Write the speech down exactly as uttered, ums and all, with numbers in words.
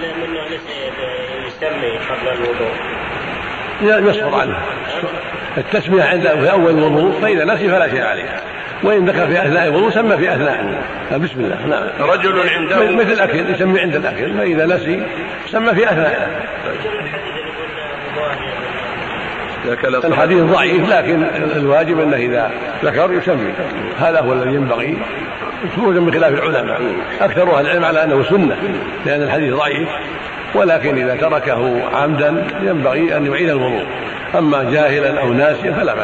منه يسمي قبل الوضوء يسقط عنه التسمية عند في أول الوضوء، فإذا نسي فلا شيء عليه، وإن ذكر في أثناء الوضوء سمى في أثناء بسم الله. نعم. رجل عنده مثل الأكل يسمي عند الأكل، فإذا نسي سمى في أثناء. الحديث ضعيف، لكن الواجب أنه إذا ذكر يسمي، هذا هو الذي ينبغي خروجا من خلاف العلماء. أكثر أهل العلم على أنه سنة لأن الحديث ضعيف، ولكن إذا تركه عمدا ينبغي أن يعيد الوضوء، أما جاهلا أو ناسيا فلا.